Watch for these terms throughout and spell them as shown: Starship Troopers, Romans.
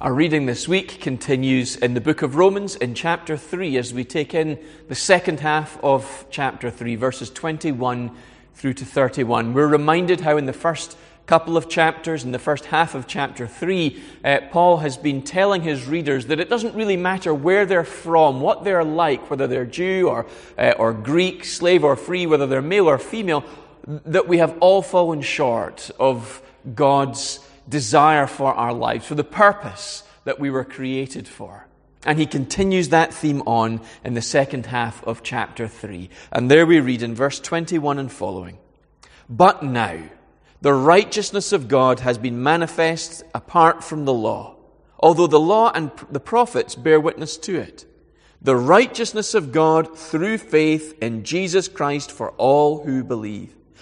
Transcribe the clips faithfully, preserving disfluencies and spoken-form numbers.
Our reading this week continues in the book of Romans in chapter three as we take in the second half of chapter three, verses twenty-one through to thirty-one. We're reminded how in the first couple of chapters, in the first half of chapter three, uh, Paul has been telling his readers that it doesn't really matter where they're from, what they're like, whether they're Jew or, uh, or Greek, slave or free, whether they're male or female, that we have all fallen short of God's desire for our lives, for the purpose that we were created for. And he continues that theme on in the second half of chapter three. And there we read in verse twenty-one and following, "But now the righteousness of God has been manifest apart from the law, although the law and the prophets bear witness to it. The righteousness of God through faith in Jesus Christ for all who believe.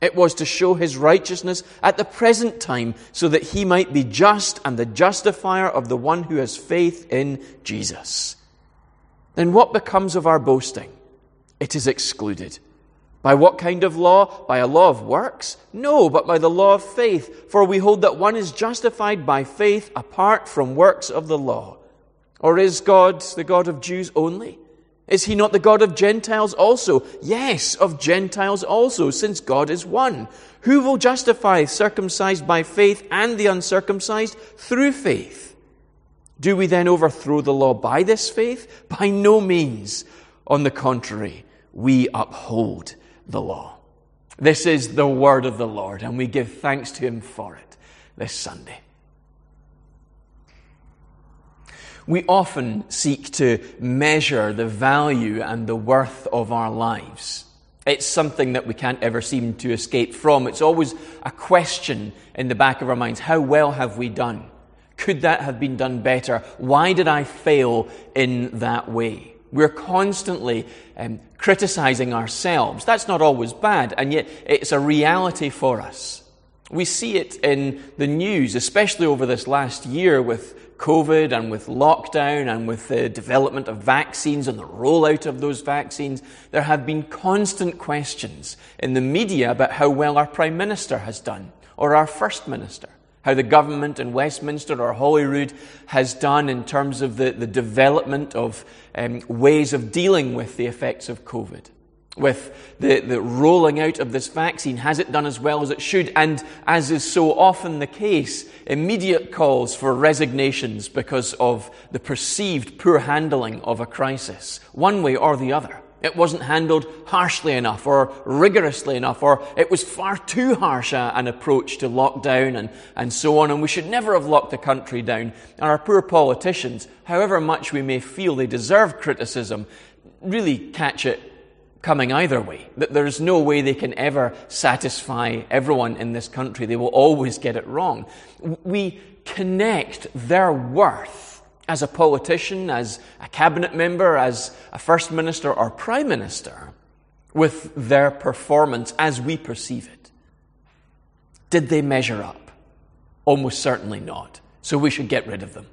It was to show his righteousness at the present time, so that he might be just and the justifier of the one who has faith in Jesus. Then what becomes of our boasting? It is excluded. By what kind of law? By a law of works? No, but by the law of faith. For we hold that one is justified by faith apart from works of the law. Or is God the God of Jews only? Is he not the God of Gentiles also? Yes, of Gentiles also, since God is one. Who will justify circumcised by faith and the uncircumcised through faith? Do we then overthrow the law by this faith? By no means. On the contrary, we uphold the law." This is the word of the Lord, and we give thanks to him for it this Sunday. We often seek to measure the value and the worth of our lives. It's something that we can't ever seem to escape from. It's always a question in the back of our minds. How well have we done? Could that have been done better? Why did I fail in that way? We're constantly um, criticizing ourselves. That's not always bad, and yet it's a reality for us. We see it in the news, especially over this last year with COVID and with lockdown and with the development of vaccines and the rollout of those vaccines. There have been constant questions in the media about how well our Prime Minister has done, or our First Minister, how the government in Westminster or Holyrood has done in terms of the, the development of um, ways of dealing with the effects of COVID. With the, the rolling out of this vaccine, has it done as well as it should? And as is so often the case, immediate calls for resignations because of the perceived poor handling of a crisis, one way or the other. It wasn't handled harshly enough or rigorously enough, or it was far too harsh a, an approach to lockdown and, and so on, and we should never have locked the country down. And our poor politicians, however much we may feel they deserve criticism, really catch it coming either way, that there's no way they can ever satisfy everyone in this country. They will always get it wrong. We connect their worth as a politician, as a cabinet member, as a First Minister or Prime Minister with their performance as we perceive it. Did they measure up? Almost certainly not. So we should get rid of them.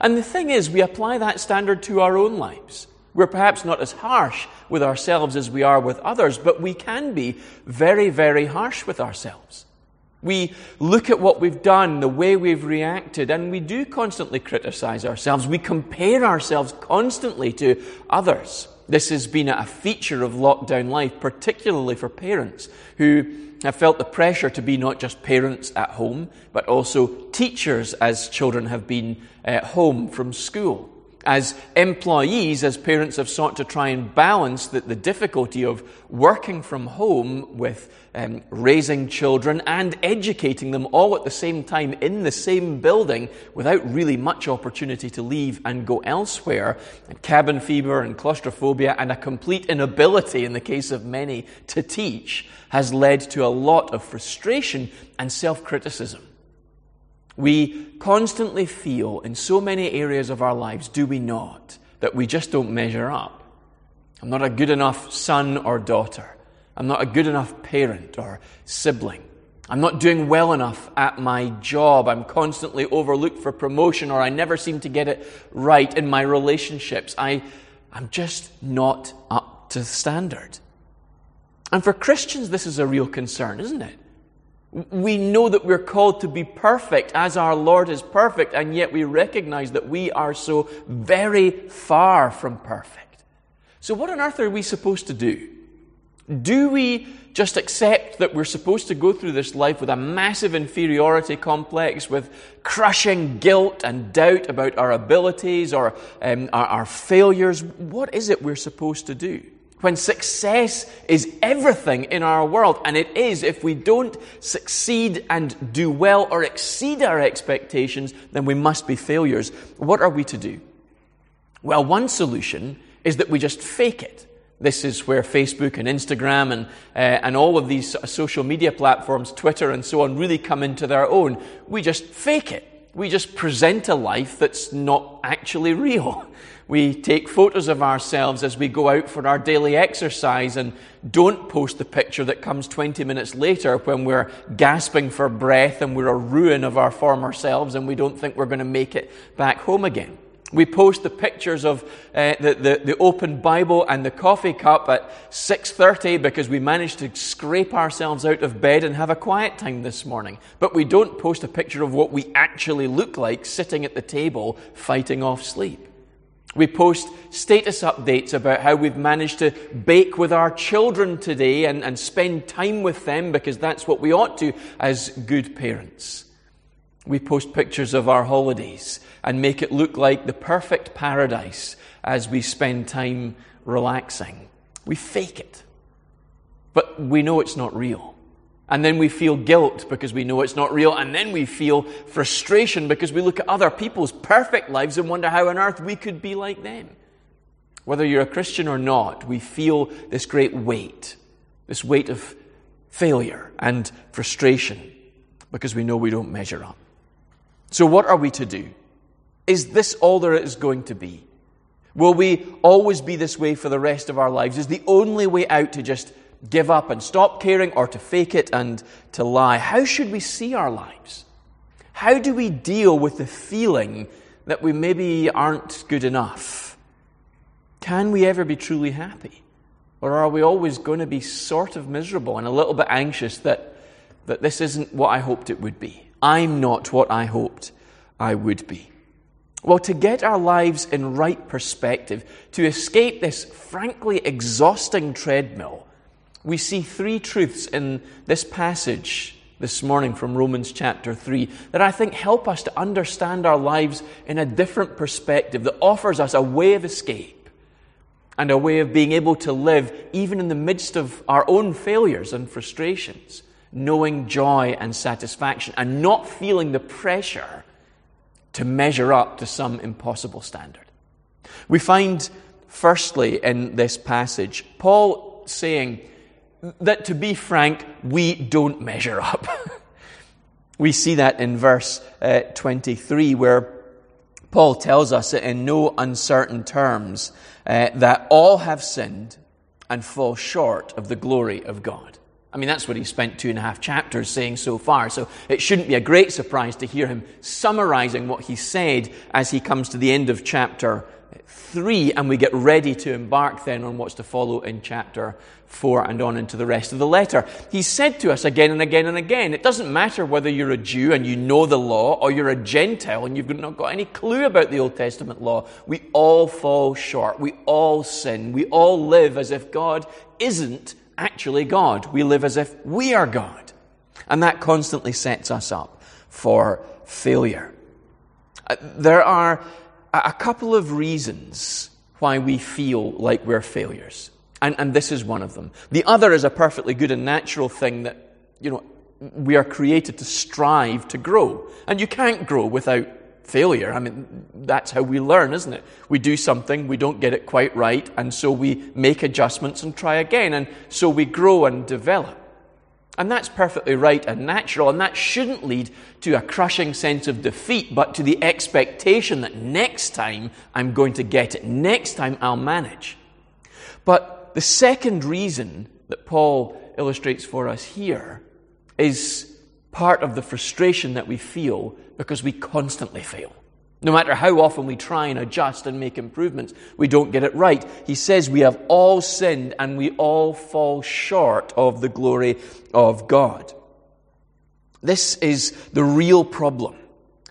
And the thing is, we apply that standard to our own lives. We're perhaps not as harsh with ourselves as we are with others, but we can be very, very harsh with ourselves. We look at what we've done, the way we've reacted, and we do constantly criticize ourselves. We compare ourselves constantly to others. This has been a feature of lockdown life, particularly for parents who have felt the pressure to be not just parents at home, but also teachers as children have been at home from school. As employees, as parents have sought to try and balance the, the difficulty of working from home with um, raising children and educating them all at the same time in the same building without really much opportunity to leave and go elsewhere, and cabin fever and claustrophobia and a complete inability in the case of many to teach has led to a lot of frustration and self-criticism. We constantly feel in so many areas of our lives, do we not, that we just don't measure up. I'm not a good enough son or daughter. I'm not a good enough parent or sibling. I'm not doing well enough at my job. I'm constantly overlooked for promotion, or I never seem to get it right in my relationships. I, I'm just not up to standard. And for Christians, this is a real concern, isn't it? We know that we're called to be perfect as our Lord is perfect, and yet we recognize that we are so very far from perfect. So what on earth are we supposed to do? Do we just accept that we're supposed to go through this life with a massive inferiority complex, with crushing guilt and doubt about our abilities or um, our, our failures? What is it we're supposed to do when success is everything in our world? And it is. If we don't succeed and do well or exceed our expectations, then we must be failures. What are we to do? Well, one solution is that we just fake it. This is where Facebook and Instagram and uh, and all of these social media platforms, Twitter and so on, really come into their own. We just fake it. We just present a life that's not actually real. We take photos of ourselves as we go out for our daily exercise and don't post the picture that comes twenty minutes later when we're gasping for breath and we're a ruin of our former selves and we don't think we're going to make it back home again. We post the pictures of uh, the, the, the open Bible and the coffee cup at six thirty because we managed to scrape ourselves out of bed and have a quiet time this morning. But we don't post a picture of what we actually look like sitting at the table fighting off sleep. We post status updates about how we've managed to bake with our children today and, and spend time with them because that's what we ought to as good parents. We post pictures of our holidays and make it look like the perfect paradise as we spend time relaxing. We fake it, but we know it's not real. And then we feel guilt because we know it's not real. And then we feel frustration because we look at other people's perfect lives and wonder how on earth we could be like them. Whether you're a Christian or not, we feel this great weight, this weight of failure and frustration because we know we don't measure up. So what are we to do? Is this all there is going to be? Will we always be this way for the rest of our lives? Is the only way out to just give up and stop caring, or to fake it and to lie? How should we see our lives? How do we deal with the feeling that we maybe aren't good enough? Can we ever be truly happy? Or are we always going to be sort of miserable and a little bit anxious that, that this isn't what I hoped it would be? I'm not what I hoped I would be. Well, to get our lives in right perspective, to escape this frankly exhausting treadmill, we see three truths in this passage this morning from Romans chapter three that I think help us to understand our lives in a different perspective that offers us a way of escape and a way of being able to live even in the midst of our own failures and frustrations, knowing joy and satisfaction and not feeling the pressure to measure up to some impossible standard. We find, firstly, in this passage, Paul saying that, to be frank, we don't measure up. We see that in verse uh, twenty-three, where Paul tells us in no uncertain terms uh, that all have sinned and fall short of the glory of God. I mean, that's what he spent two and a half chapters saying so far, so it shouldn't be a great surprise to hear him summarizing what he said as he comes to the end of chapter three, and we get ready to embark then on what's to follow in chapter four and on into the rest of the letter. He said to us again and again and again, it doesn't matter whether you're a Jew and you know the law, or you're a Gentile and you've not got any clue about the Old Testament law. We all fall short. We all sin. We all live as if God isn't actually God. We live as if we are God. And that constantly sets us up for failure. There are a couple of reasons why we feel like we're failures. And, and this is one of them. The other is a perfectly good and natural thing that, you know, we are created to strive to grow. And you can't grow without failure. I mean, that's how we learn, isn't it? We do something, we don't get it quite right, and so we make adjustments and try again. And so we grow and develop. And that's perfectly right and natural, and that shouldn't lead to a crushing sense of defeat, but to the expectation that next time I'm going to get it, next time I'll manage. But the second reason that Paul illustrates for us here is part of the frustration that we feel because we constantly fail. No matter how often we try and adjust and make improvements, we don't get it right. He says we have all sinned and we all fall short of the glory of God. This is the real problem.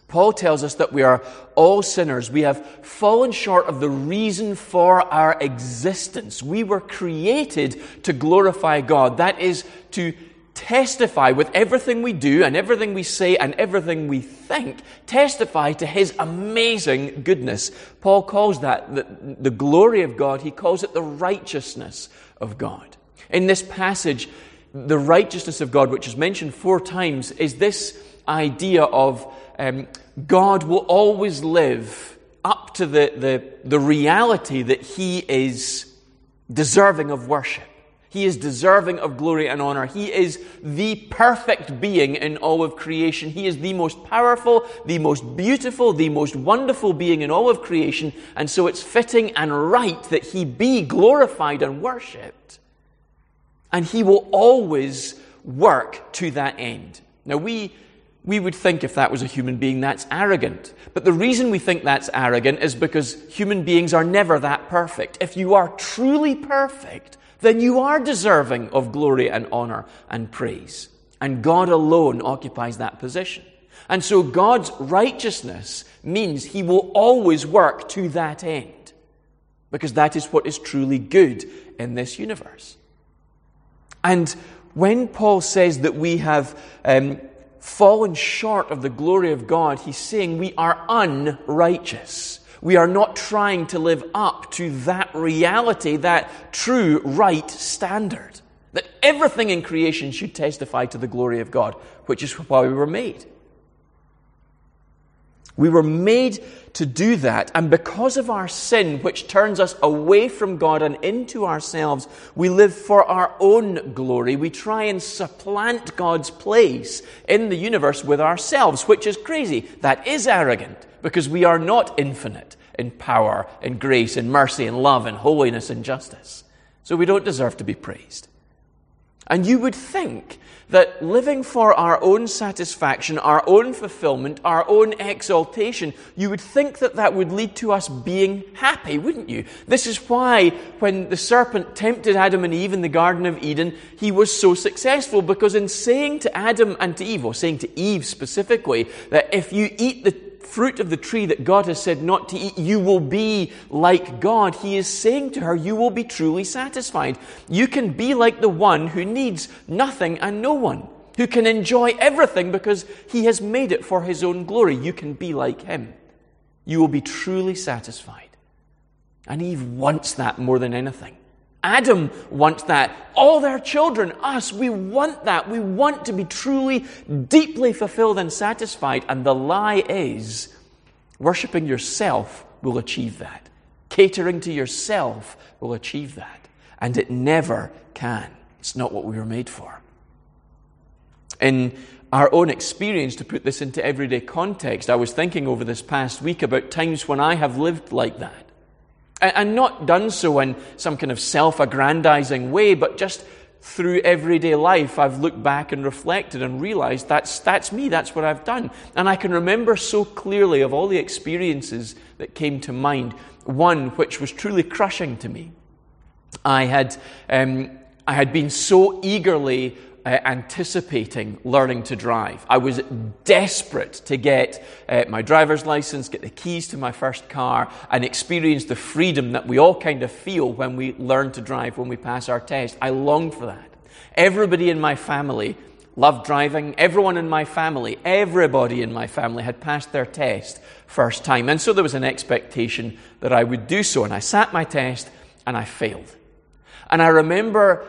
Paul tells us that we are all sinners. We have fallen short of the reason for our existence. We were created to glorify God. That is to testify with everything we do and everything we say and everything we think, testify to his amazing goodness. Paul calls that the, the glory of God. He calls it the righteousness of God. In this passage, the righteousness of God, which is mentioned four times, is this idea of um, God will always live up to the, the, the reality that he is deserving of worship. He is deserving of glory and honor. He is the perfect being in all of creation. He is the most powerful, the most beautiful, the most wonderful being in all of creation. And so it's fitting and right that he be glorified and worshipped. And he will always work to that end. Now, we we would think if that was a human being, that's arrogant. But the reason we think that's arrogant is because human beings are never that perfect. If you are truly perfect, then you are deserving of glory and honor and praise. And God alone occupies that position. And so God's righteousness means he will always work to that end, because that is what is truly good in this universe. And when Paul says that we have um, fallen short of the glory of God, he's saying we are unrighteous. We are not trying to live up to that reality, that true right standard, that everything in creation should testify to the glory of God, which is why we were made. We were made to do that, and because of our sin, which turns us away from God and into ourselves, we live for our own glory. We try and supplant God's place in the universe with ourselves, which is crazy. That is arrogant, because we are not infinite in power, in grace, in mercy, in love, in holiness, in justice. So we don't deserve to be praised. And you would think that living for our own satisfaction, our own fulfillment, our own exaltation, you would think that that would lead to us being happy, wouldn't you? This is why when the serpent tempted Adam and Eve in the Garden of Eden, he was so successful, because in saying to Adam and to Eve, or saying to Eve specifically, that if you eat the fruit of the tree that God has said not to eat, you will be like God. He is saying to her, you will be truly satisfied. You can be like the one who needs nothing and no one, who can enjoy everything because he has made it for his own glory. You can be like him. You will be truly satisfied. And Eve wants that more than anything. Adam wants that. All their children, us, we want that. We want to be truly, deeply fulfilled and satisfied. And the lie is, worshipping yourself will achieve that. Catering to yourself will achieve that. And it never can. It's not what we were made for. In our own experience, to put this into everyday context, I was thinking over this past week about times when I have lived like that. And not done so in some kind of self-aggrandizing way, but just through everyday life, I've looked back and reflected and realized that's that's me, that's what I've done. And I can remember so clearly of all the experiences that came to mind, one which was truly crushing to me. I had um, I had been so eagerly Uh, anticipating learning to drive. I was desperate to get uh, my driver's license, get the keys to my first car, and experience the freedom that we all kind of feel when we learn to drive, when we pass our test. I longed for that. Everybody in my family loved driving. Everyone in my family, everybody in my family had passed their test first time. And so there was an expectation that I would do so. And I sat my test and I failed. And I remember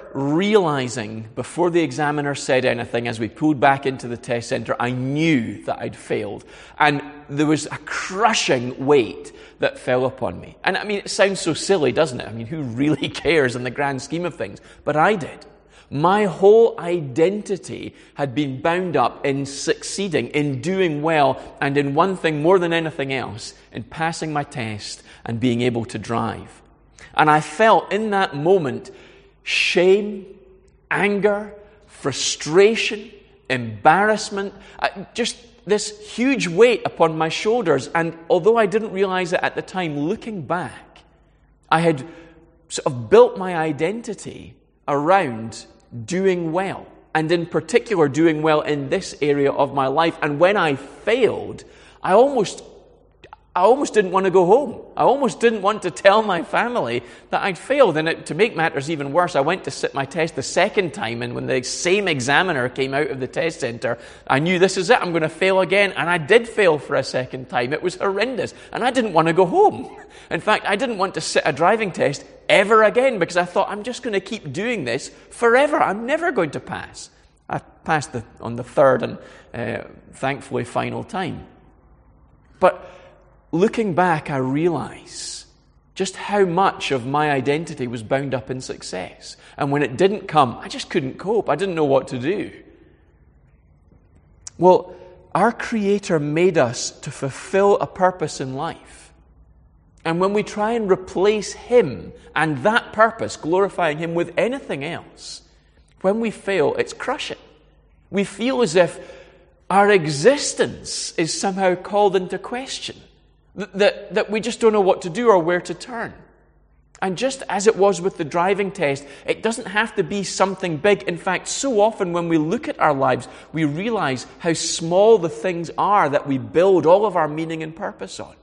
realizing, before the examiner said anything, as we pulled back into the test center, I knew that I'd failed. And there was a crushing weight that fell upon me. And I mean, it sounds so silly, doesn't it? I mean, who really cares in the grand scheme of things? But I did. My whole identity had been bound up in succeeding, in doing well, and in one thing more than anything else, in passing my test and being able to drive. And I felt in that moment shame, anger, frustration, embarrassment, just this huge weight upon my shoulders. And although I didn't realize it at the time, looking back, I had sort of built my identity around doing well, and in particular doing well in this area of my life. And when I failed, I almost I almost didn't want to go home. I almost didn't want to tell my family that I'd failed. And it, to make matters even worse, I went to sit my test the second time, and when the same examiner came out of the test centre, I knew this is it, I'm going to fail again. And I did fail for a second time. It was horrendous. And I didn't want to go home. In fact, I didn't want to sit a driving test ever again, because I thought, I'm just going to keep doing this forever. I'm never going to pass. I passed the, on the third and uh, thankfully final time. But looking back, I realize just how much of my identity was bound up in success. And when it didn't come, I just couldn't cope. I didn't know what to do. Well, our Creator made us to fulfill a purpose in life. And when we try and replace Him and that purpose, glorifying Him, with anything else, when we fail, it's crushing. We feel as if our existence is somehow called into question. That, that we just don't know what to do or where to turn. And just as it was with the driving test, it doesn't have to be something big. In fact, so often when we look at our lives, we realize how small the things are that we build all of our meaning and purpose on.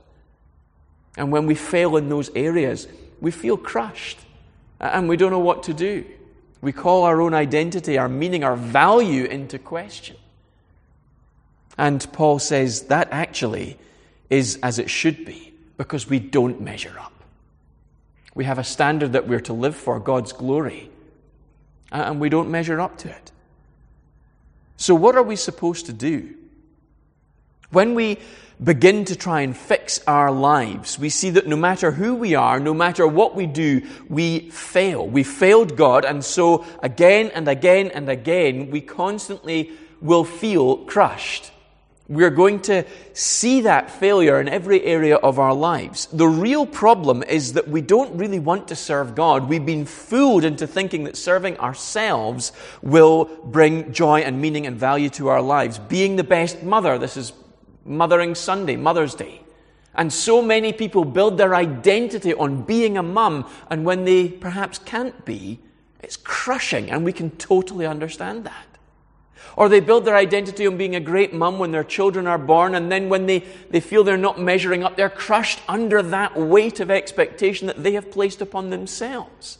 And when we fail in those areas, we feel crushed and we don't know what to do. We call our own identity, our meaning, our value into question. And Paul says that actually is as it should be, because we don't measure up. We have a standard that we're to live for, God's glory, and we don't measure up to it. So what are we supposed to do? When we begin to try and fix our lives, we see that no matter who we are, no matter what we do, we fail. We failed God, and so again and again and again, we constantly will feel crushed. We're going to see that failure in every area of our lives. The real problem is that we don't really want to serve God. We've been fooled into thinking that serving ourselves will bring joy and meaning and value to our lives. Being the best mother, this is Mothering Sunday, Mother's Day. And so many people build their identity on being a mum, and when they perhaps can't be, it's crushing, and we can totally understand that. Or they build their identity on being a great mum when their children are born, and then when they, they feel they're not measuring up, they're crushed under that weight of expectation that they have placed upon themselves.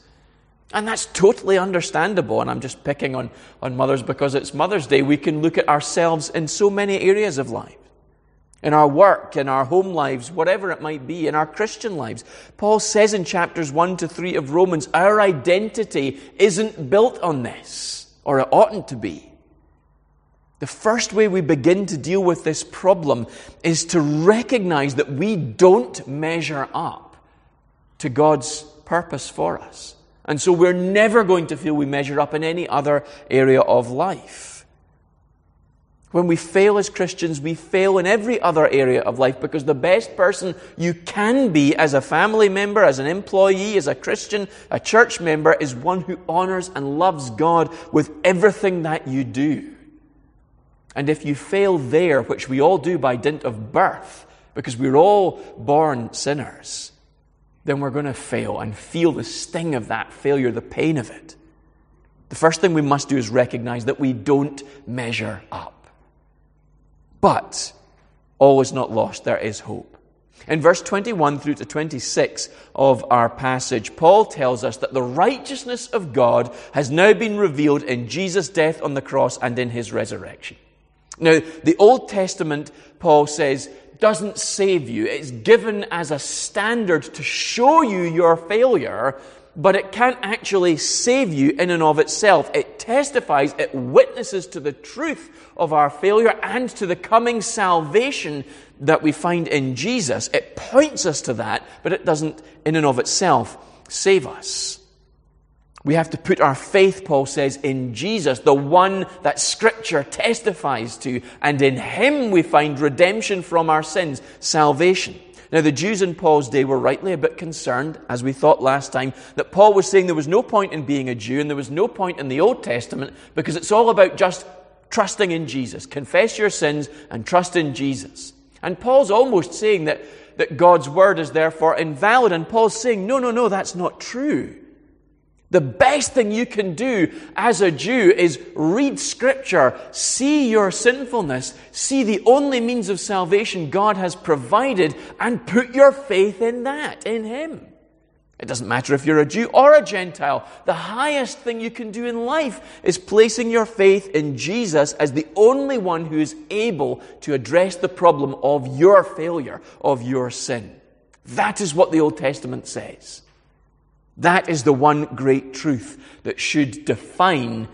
And that's totally understandable, and I'm just picking on, on mothers because it's Mother's Day. We can look at ourselves in so many areas of life, in our work, in our home lives, whatever it might be, in our Christian lives. Paul says in chapters one to three of Romans, our identity isn't built on this, or it oughtn't to be. The first way we begin to deal with this problem is to recognize that we don't measure up to God's purpose for us. And so we're never going to feel we measure up in any other area of life. When we fail as Christians, we fail in every other area of life, because the best person you can be as a family member, as an employee, as a Christian, a church member, is one who honors and loves God with everything that you do. And if you fail there, which we all do by dint of birth, because we're all born sinners, then we're going to fail and feel the sting of that failure, the pain of it. The first thing we must do is recognize that we don't measure up. But all is not lost. There is hope. In verse twenty-one through to twenty-six of our passage, Paul tells us that the righteousness of God has now been revealed in Jesus' death on the cross and in His resurrection. Now, the Old Testament, Paul says, doesn't save you. It's given as a standard to show you your failure, but it can't actually save you in and of itself. It testifies, it witnesses to the truth of our failure and to the coming salvation that we find in Jesus. It points us to that, but it doesn't in and of itself save us. We have to put our faith, Paul says, in Jesus, the one that Scripture testifies to, and in Him we find redemption from our sins, salvation. Now, the Jews in Paul's day were rightly a bit concerned, as we thought last time, that Paul was saying there was no point in being a Jew and there was no point in the Old Testament because it's all about just trusting in Jesus. Confess your sins and trust in Jesus. And Paul's almost saying that, that God's word is therefore invalid. And Paul's saying, no, no, no, that's not true. The best thing you can do as a Jew is read Scripture, see your sinfulness, see the only means of salvation God has provided, and put your faith in that, in Him. It doesn't matter if you're a Jew or a Gentile. The highest thing you can do in life is placing your faith in Jesus as the only one who is able to address the problem of your failure, of your sin. That is what the Old Testament says. That is the one great truth that should define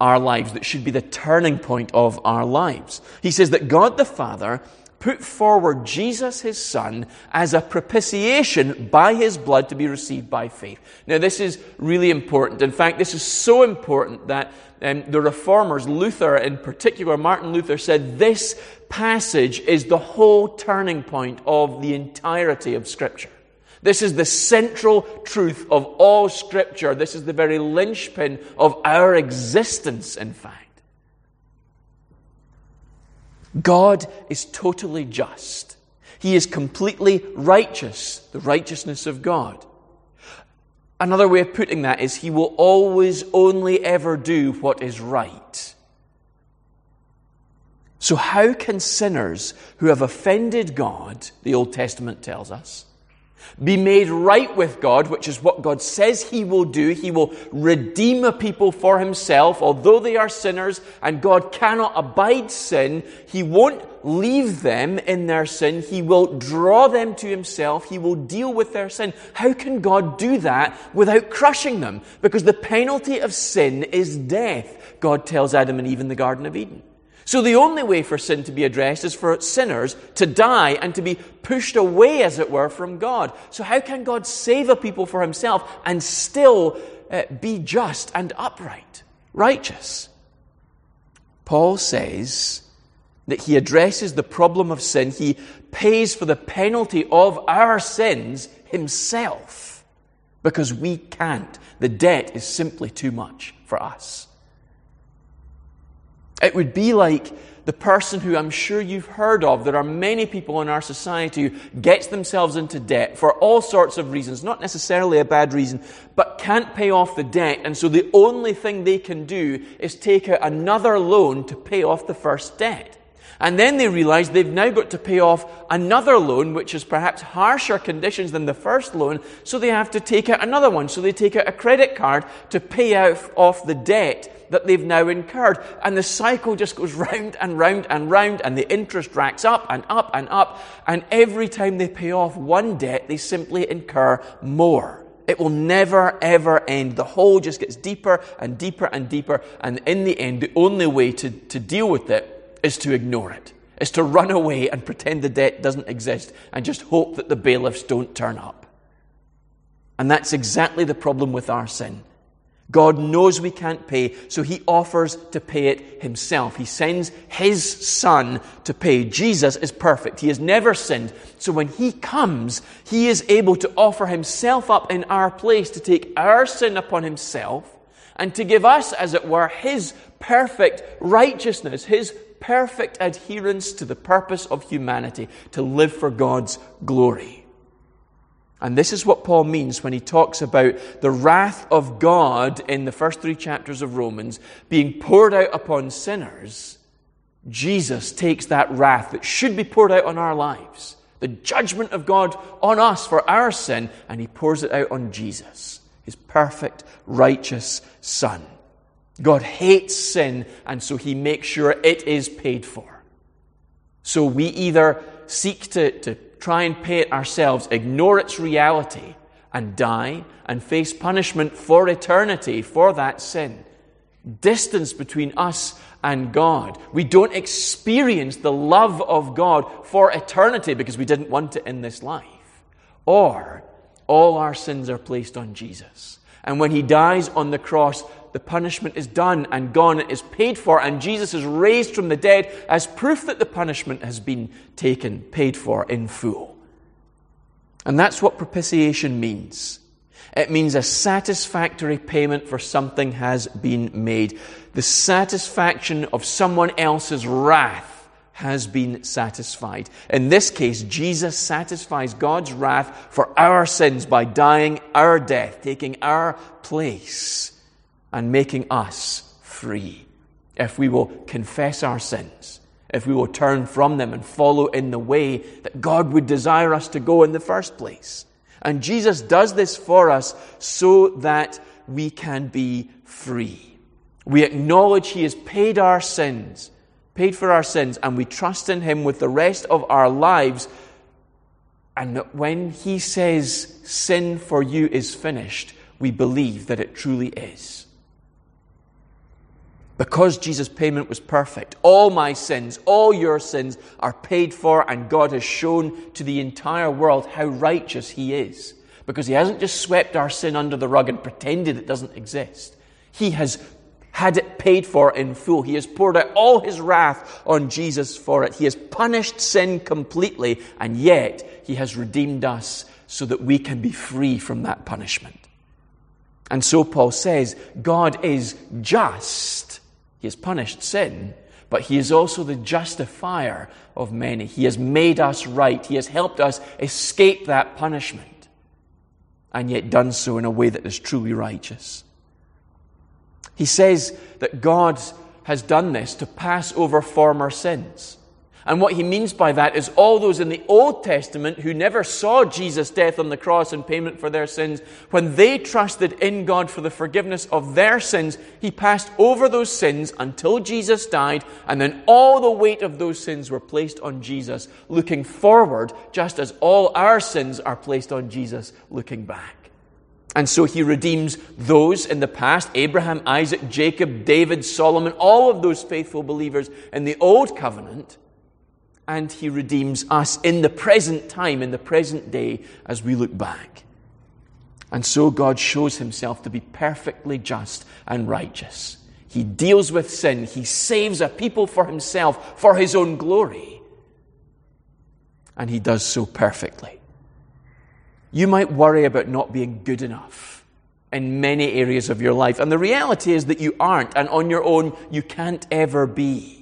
our lives, that should be the turning point of our lives. He says that God the Father put forward Jesus, His Son, as a propitiation by His blood to be received by faith. Now, this is really important. In fact, this is so important that um, the reformers, Luther in particular, Martin Luther, said this passage is the whole turning point of the entirety of Scripture. This is the central truth of all Scripture. This is the very linchpin of our existence, in fact. God is totally just. He is completely righteous, the righteousness of God. Another way of putting that is He will always only ever do what is right. So how can sinners who have offended God, the Old Testament tells us, be made right with God, which is what God says He will do? He will redeem a people for Himself, although they are sinners, and God cannot abide sin. He won't leave them in their sin. He will draw them to Himself. He will deal with their sin. How can God do that without crushing them? Because the penalty of sin is death, God tells Adam and Eve in the Garden of Eden. So the only way for sin to be addressed is for sinners to die and to be pushed away, as it were, from God. So how can God save a people for Himself and still uh, be just and upright, righteous? Paul says that He addresses the problem of sin. He pays for the penalty of our sins Himself because we can't. The debt is simply too much for us. It would be like the person who I'm sure you've heard of. There are many people in our society who gets themselves into debt for all sorts of reasons, not necessarily a bad reason, but can't pay off the debt. And so the only thing they can do is take out another loan to pay off the first debt. And then they realize they've now got to pay off another loan, which is perhaps harsher conditions than the first loan, so they have to take out another one. So they take out a credit card to pay out off the debt that they've now incurred. And the cycle just goes round and round and round, and the interest racks up and up and up. And every time they pay off one debt, they simply incur more. It will never, ever end. The hole just gets deeper and deeper and deeper. And in the end, the only way to, to deal with it is to ignore it, is to run away and pretend the debt doesn't exist and just hope that the bailiffs don't turn up. And that's exactly the problem with our sin. God knows we can't pay, so He offers to pay it Himself. He sends His Son to pay. Jesus is perfect. He has never sinned. So when He comes, He is able to offer Himself up in our place to take our sin upon Himself and to give us, as it were, His perfect righteousness, His perfect adherence to the purpose of humanity, to live for God's glory. And this is what Paul means when he talks about the wrath of God in the first three chapters of Romans being poured out upon sinners. Jesus takes that wrath that should be poured out on our lives, the judgment of God on us for our sin, and He pours it out on Jesus, His perfect, righteous Son. God hates sin, and so He makes sure it is paid for. So we either seek to, to try and pay it ourselves, ignore its reality, and die and face punishment for eternity for that sin. Distance between us and God. We don't experience the love of God for eternity because we didn't want it in this life. Or all our sins are placed on Jesus. And when He dies on the cross, the punishment is done and gone. It is paid for, and Jesus is raised from the dead as proof that the punishment has been taken, paid for in full. And that's what propitiation means. It means a satisfactory payment for something has been made. The satisfaction of someone else's wrath has been satisfied. In this case, Jesus satisfies God's wrath for our sins by dying our death, taking our place and making us free. If we will confess our sins, if we will turn from them and follow in the way that God would desire us to go in the first place. And Jesus does this for us so that we can be free. We acknowledge He has paid our sins, paid for our sins, and we trust in Him with the rest of our lives. And that when He says, sin for you is finished, we believe that it truly is. Because Jesus' payment was perfect, all my sins, all your sins are paid for, and God has shown to the entire world how righteous He is. Because He hasn't just swept our sin under the rug and pretended it doesn't exist. He has had it paid for in full. He has poured out all His wrath on Jesus for it. He has punished sin completely, and yet He has redeemed us so that we can be free from that punishment. And so Paul says, God is just. He has punished sin, but He is also the justifier of many. He has made us right. He has helped us escape that punishment, and yet done so in a way that is truly righteous. He says that God has done this to pass over former sins. And what he means by that is all those in the Old Testament who never saw Jesus' death on the cross and payment for their sins, when they trusted in God for the forgiveness of their sins, He passed over those sins until Jesus died, and then all the weight of those sins were placed on Jesus, looking forward, just as all our sins are placed on Jesus, looking back. And so He redeems those in the past, Abraham, Isaac, Jacob, David, Solomon, all of those faithful believers in the Old Covenant. And He redeems us in the present time, in the present day, as we look back. And so God shows Himself to be perfectly just and righteous. He deals with sin. He saves a people for Himself, for His own glory. And He does so perfectly. You might worry about not being good enough in many areas of your life. And the reality is that you aren't, and on your own, you can't ever be.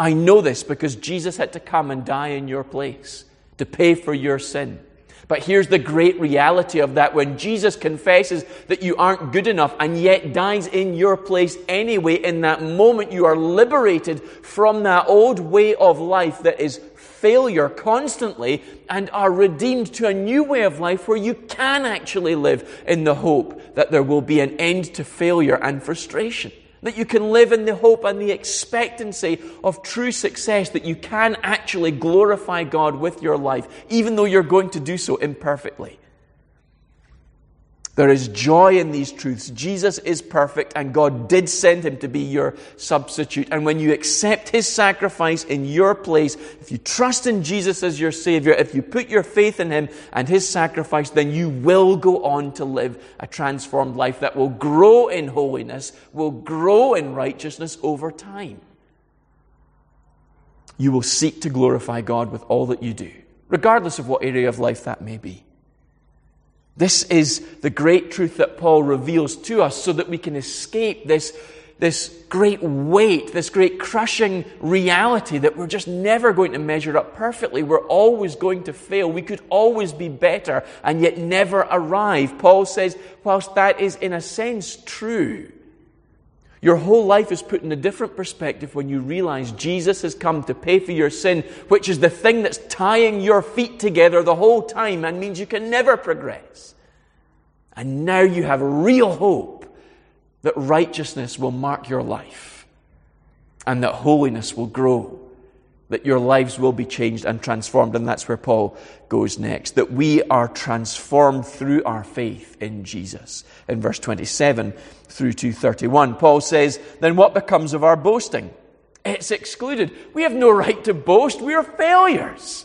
I know this because Jesus had to come and die in your place to pay for your sin. But here's the great reality of that. When Jesus confesses that you aren't good enough and yet dies in your place anyway, in that moment you are liberated from that old way of life that is failure constantly, and are redeemed to a new way of life where you can actually live in the hope that there will be an end to failure and frustration. That you can live in the hope and the expectancy of true success, that you can actually glorify God with your life, even though you're going to do so imperfectly. There is joy in these truths. Jesus is perfect, and God did send Him to be your substitute. And when you accept His sacrifice in your place, if you trust in Jesus as your Savior, if you put your faith in Him and His sacrifice, then you will go on to live a transformed life that will grow in holiness, will grow in righteousness over time. You will seek to glorify God with all that you do, regardless of what area of life that may be. This is the great truth that Paul reveals to us so that we can escape this, this great weight, this great crushing reality that we're just never going to measure up perfectly. We're always going to fail. We could always be better and yet never arrive. Paul says, whilst that is in a sense true, your whole life is put in a different perspective when you realize Jesus has come to pay for your sin, which is the thing that's tying your feet together the whole time and means you can never progress. And now you have real hope that righteousness will mark your life and that holiness will grow, that your lives will be changed and transformed. And that's where Paul goes next, that we are transformed through our faith in Jesus. In verse twenty-seven through to thirty-one, Paul says, then what becomes of our boasting? It's excluded. We have no right to boast. We are failures.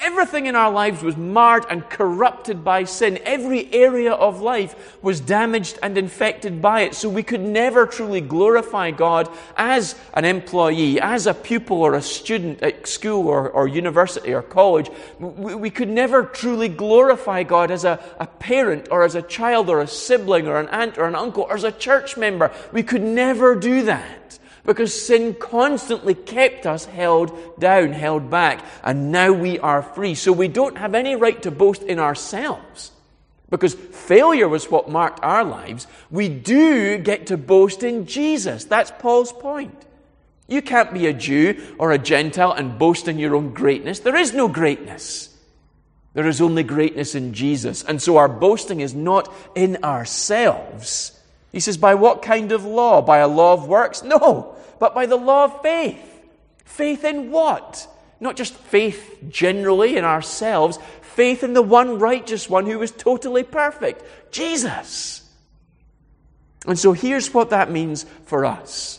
Everything in our lives was marred and corrupted by sin. Every area of life was damaged and infected by it. So we could never truly glorify God as an employee, as a pupil or a student at school or, or university or college. We, we could never truly glorify God as a, a parent or as a child or a sibling or an aunt or an uncle or as a church member. We could never do that. Because sin constantly kept us held down, held back, and now we are free. So we don't have any right to boast in ourselves, because failure was what marked our lives. We do get to boast in Jesus. That's Paul's point. You can't be a Jew or a Gentile and boast in your own greatness. There is no greatness. There is only greatness in Jesus. And so our boasting is not in ourselves. He says, by what kind of law? By a law of works? No, but by the law of faith. Faith in what? Not just faith generally in ourselves, faith in the one righteous one who was totally perfect, Jesus. And so here's what that means for us.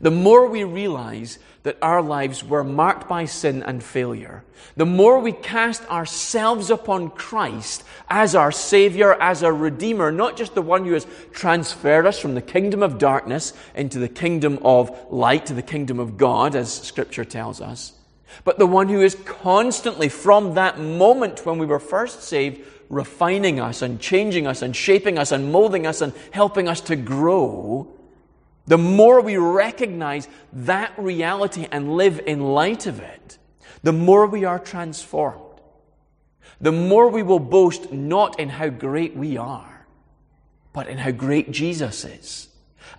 The more we realize that our lives were marked by sin and failure, the more we cast ourselves upon Christ as our Savior, as our Redeemer, not just the one who has transferred us from the kingdom of darkness into the kingdom of light, to the kingdom of God, as Scripture tells us, but the one who is constantly, from that moment when we were first saved, refining us and changing us and shaping us and molding us and helping us to grow. The more we recognize that reality and live in light of it, the more we are transformed. The more we will boast not in how great we are, but in how great Jesus is.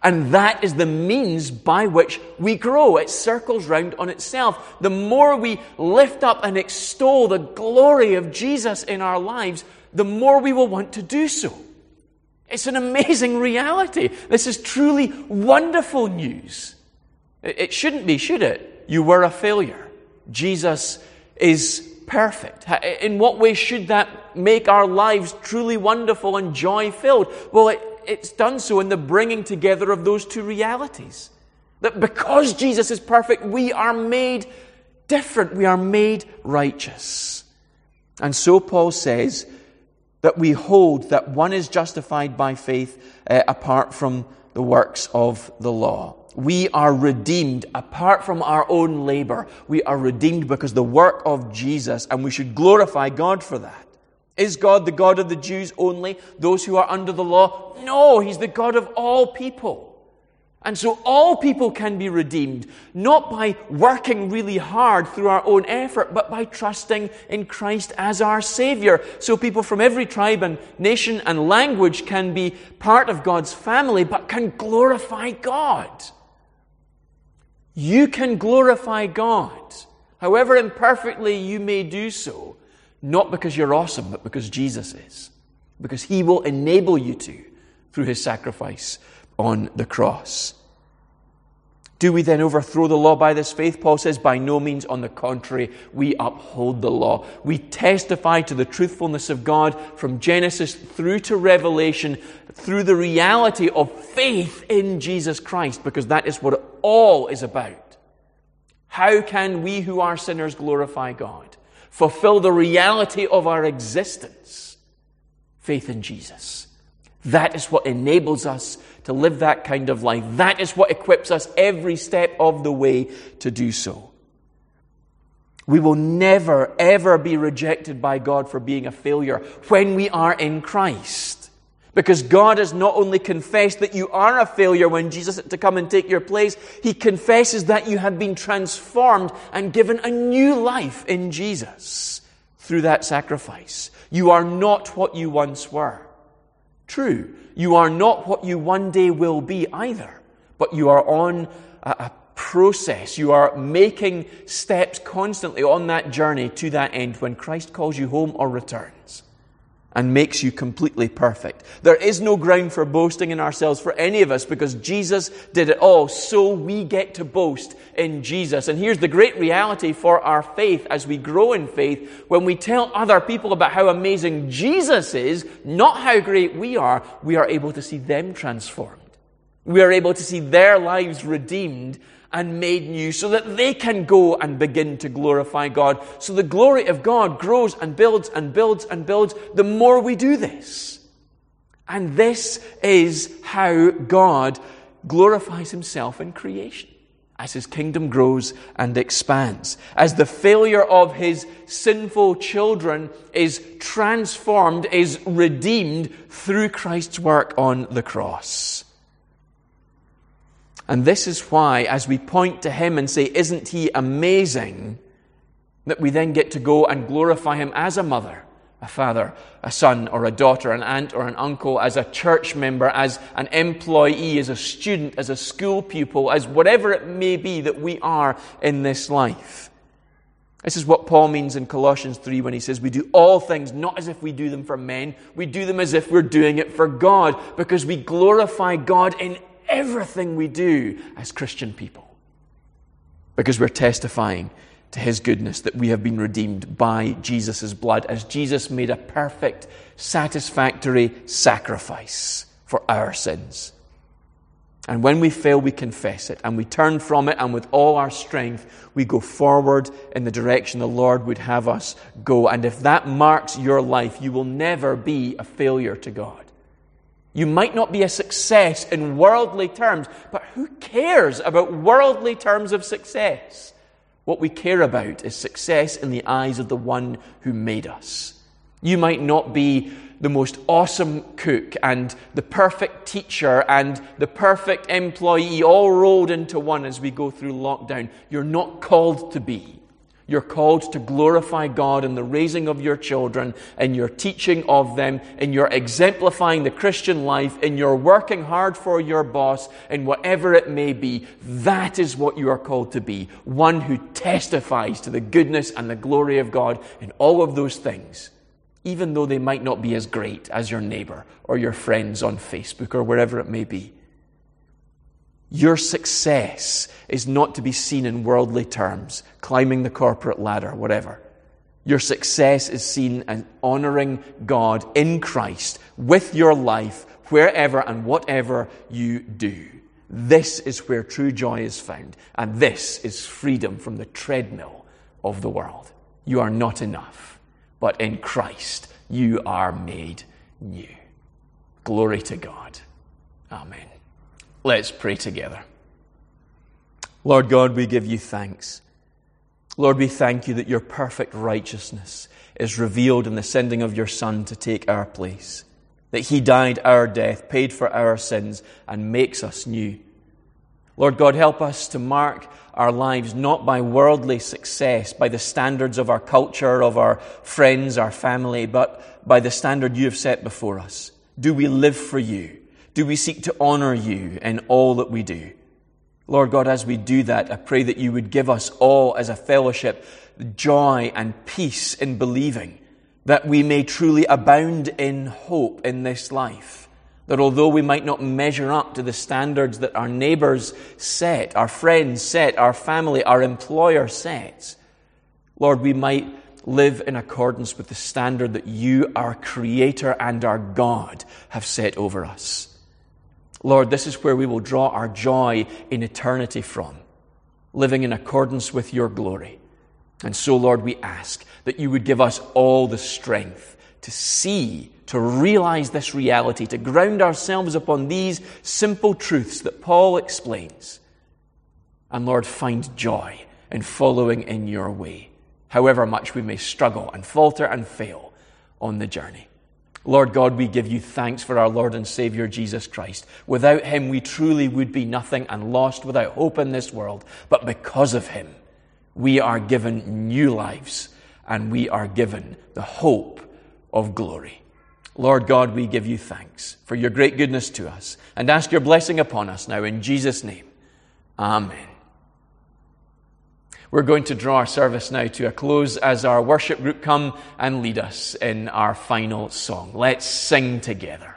And that is the means by which we grow. It circles round on itself. The more we lift up and extol the glory of Jesus in our lives, the more we will want to do so. It's an amazing reality. This is truly wonderful news. It shouldn't be, should it? You were a failure. Jesus is perfect. In what way should that make our lives truly wonderful and joy-filled? Well, it, it's done so in the bringing together of those two realities. That because Jesus is perfect, we are made different. We are made righteous. And so Paul says that we hold that one is justified by faith uh, apart from the works of the law. We are redeemed apart from our own labor. We are redeemed because the work of Jesus, and we should glorify God for that. Is God the God of the Jews only, those who are under the law? No, He's the God of all people. And so all people can be redeemed, not by working really hard through our own effort, but by trusting in Christ as our Savior. So people from every tribe and nation and language can be part of God's family, but can glorify God. You can glorify God, however imperfectly you may do so, not because you're awesome, but because Jesus is. Because He will enable you to through His sacrifice on the cross. Do we then overthrow the law by this faith? Paul says, by no means. On the contrary, we uphold the law. We testify to the truthfulness of God from Genesis through to Revelation through the reality of faith in Jesus Christ, because that is what it all is about. How can we who are sinners glorify God? Fulfill the reality of our existence. Faith in Jesus. That is what enables us to live that kind of life. That is what equips us every step of the way to do so. We will never, ever be rejected by God for being a failure when we are in Christ. Because God has not only confessed that you are a failure when Jesus had to come and take your place, He confesses that you have been transformed and given a new life in Jesus through that sacrifice. You are not what you once were. True, you are not what you one day will be either, but you are on a, a process. You are making steps constantly on that journey to that end when Christ calls you home or returns and makes you completely perfect. There is no ground for boasting in ourselves for any of us because Jesus did it all, so we get to boast in Jesus. And here's the great reality for our faith as we grow in faith. When we tell other people about how amazing Jesus is, not how great we are, we are able to see them transformed. We are able to see their lives redeemed and made new so that they can go and begin to glorify God. So the glory of God grows and builds and builds and builds the more we do this. And this is how God glorifies himself in creation, as his kingdom grows and expands, as the failure of his sinful children is transformed, is redeemed through Christ's work on the cross. And this is why, as we point to him and say, isn't he amazing, that we then get to go and glorify him as a mother, a father, a son or a daughter, an aunt or an uncle, as a church member, as an employee, as a student, as a school pupil, as whatever it may be that we are in this life. This is what Paul means in Colossians three when he says we do all things not as if we do them for men, we do them as if we're doing it for God, because we glorify God in everything we do as Christian people, because we're testifying to his goodness, that we have been redeemed by Jesus' blood, as Jesus made a perfect, satisfactory sacrifice for our sins. And when we fail, we confess it, and we turn from it, and with all our strength, we go forward in the direction the Lord would have us go. And if that marks your life, you will never be a failure to God. You might not be a success in worldly terms, but who cares about worldly terms of success? What we care about is success in the eyes of the one who made us. You might not be the most awesome cook and the perfect teacher and the perfect employee all rolled into one as we go through lockdown. You're not called to be. You're called to glorify God in the raising of your children, in your teaching of them, in your exemplifying the Christian life, in your working hard for your boss, in whatever it may be. That is what you are called to be, one who testifies to the goodness and the glory of God in all of those things, even though they might not be as great as your neighbor or your friends on Facebook or wherever it may be. Your success is not to be seen in worldly terms, climbing the corporate ladder, whatever. Your success is seen as honoring God in Christ with your life, wherever and whatever you do. This is where true joy is found, and this is freedom from the treadmill of the world. You are not enough, but in Christ you are made new. Glory to God. Amen. Let's pray together. Lord God, we give you thanks. Lord, we thank you that your perfect righteousness is revealed in the sending of your Son to take our place, that he died our death, paid for our sins, and makes us new. Lord God, help us to mark our lives not by worldly success, by the standards of our culture, of our friends, our family, but by the standard you have set before us. Do we live for you? Do we seek to honor you in all that we do? Lord God, as we do that, I pray that you would give us all as a fellowship joy and peace in believing, that we may truly abound in hope in this life, that although we might not measure up to the standards that our neighbors set, our friends set, our family, our employer sets, Lord, we might live in accordance with the standard that you, our Creator and our God, have set over us. Lord, this is where we will draw our joy in eternity from, living in accordance with your glory. And so, Lord, we ask that you would give us all the strength to see, to realize this reality, to ground ourselves upon these simple truths that Paul explains. And, Lord, find joy in following in your way, however much we may struggle and falter and fail on the journey. Lord God, we give you thanks for our Lord and Savior Jesus Christ. Without him, we truly would be nothing and lost without hope in this world. But because of him, we are given new lives and we are given the hope of glory. Lord God, we give you thanks for your great goodness to us and ask your blessing upon us now in Jesus' name. Amen. We're going to draw our service now to a close as our worship group come and lead us in our final song. Let's sing together.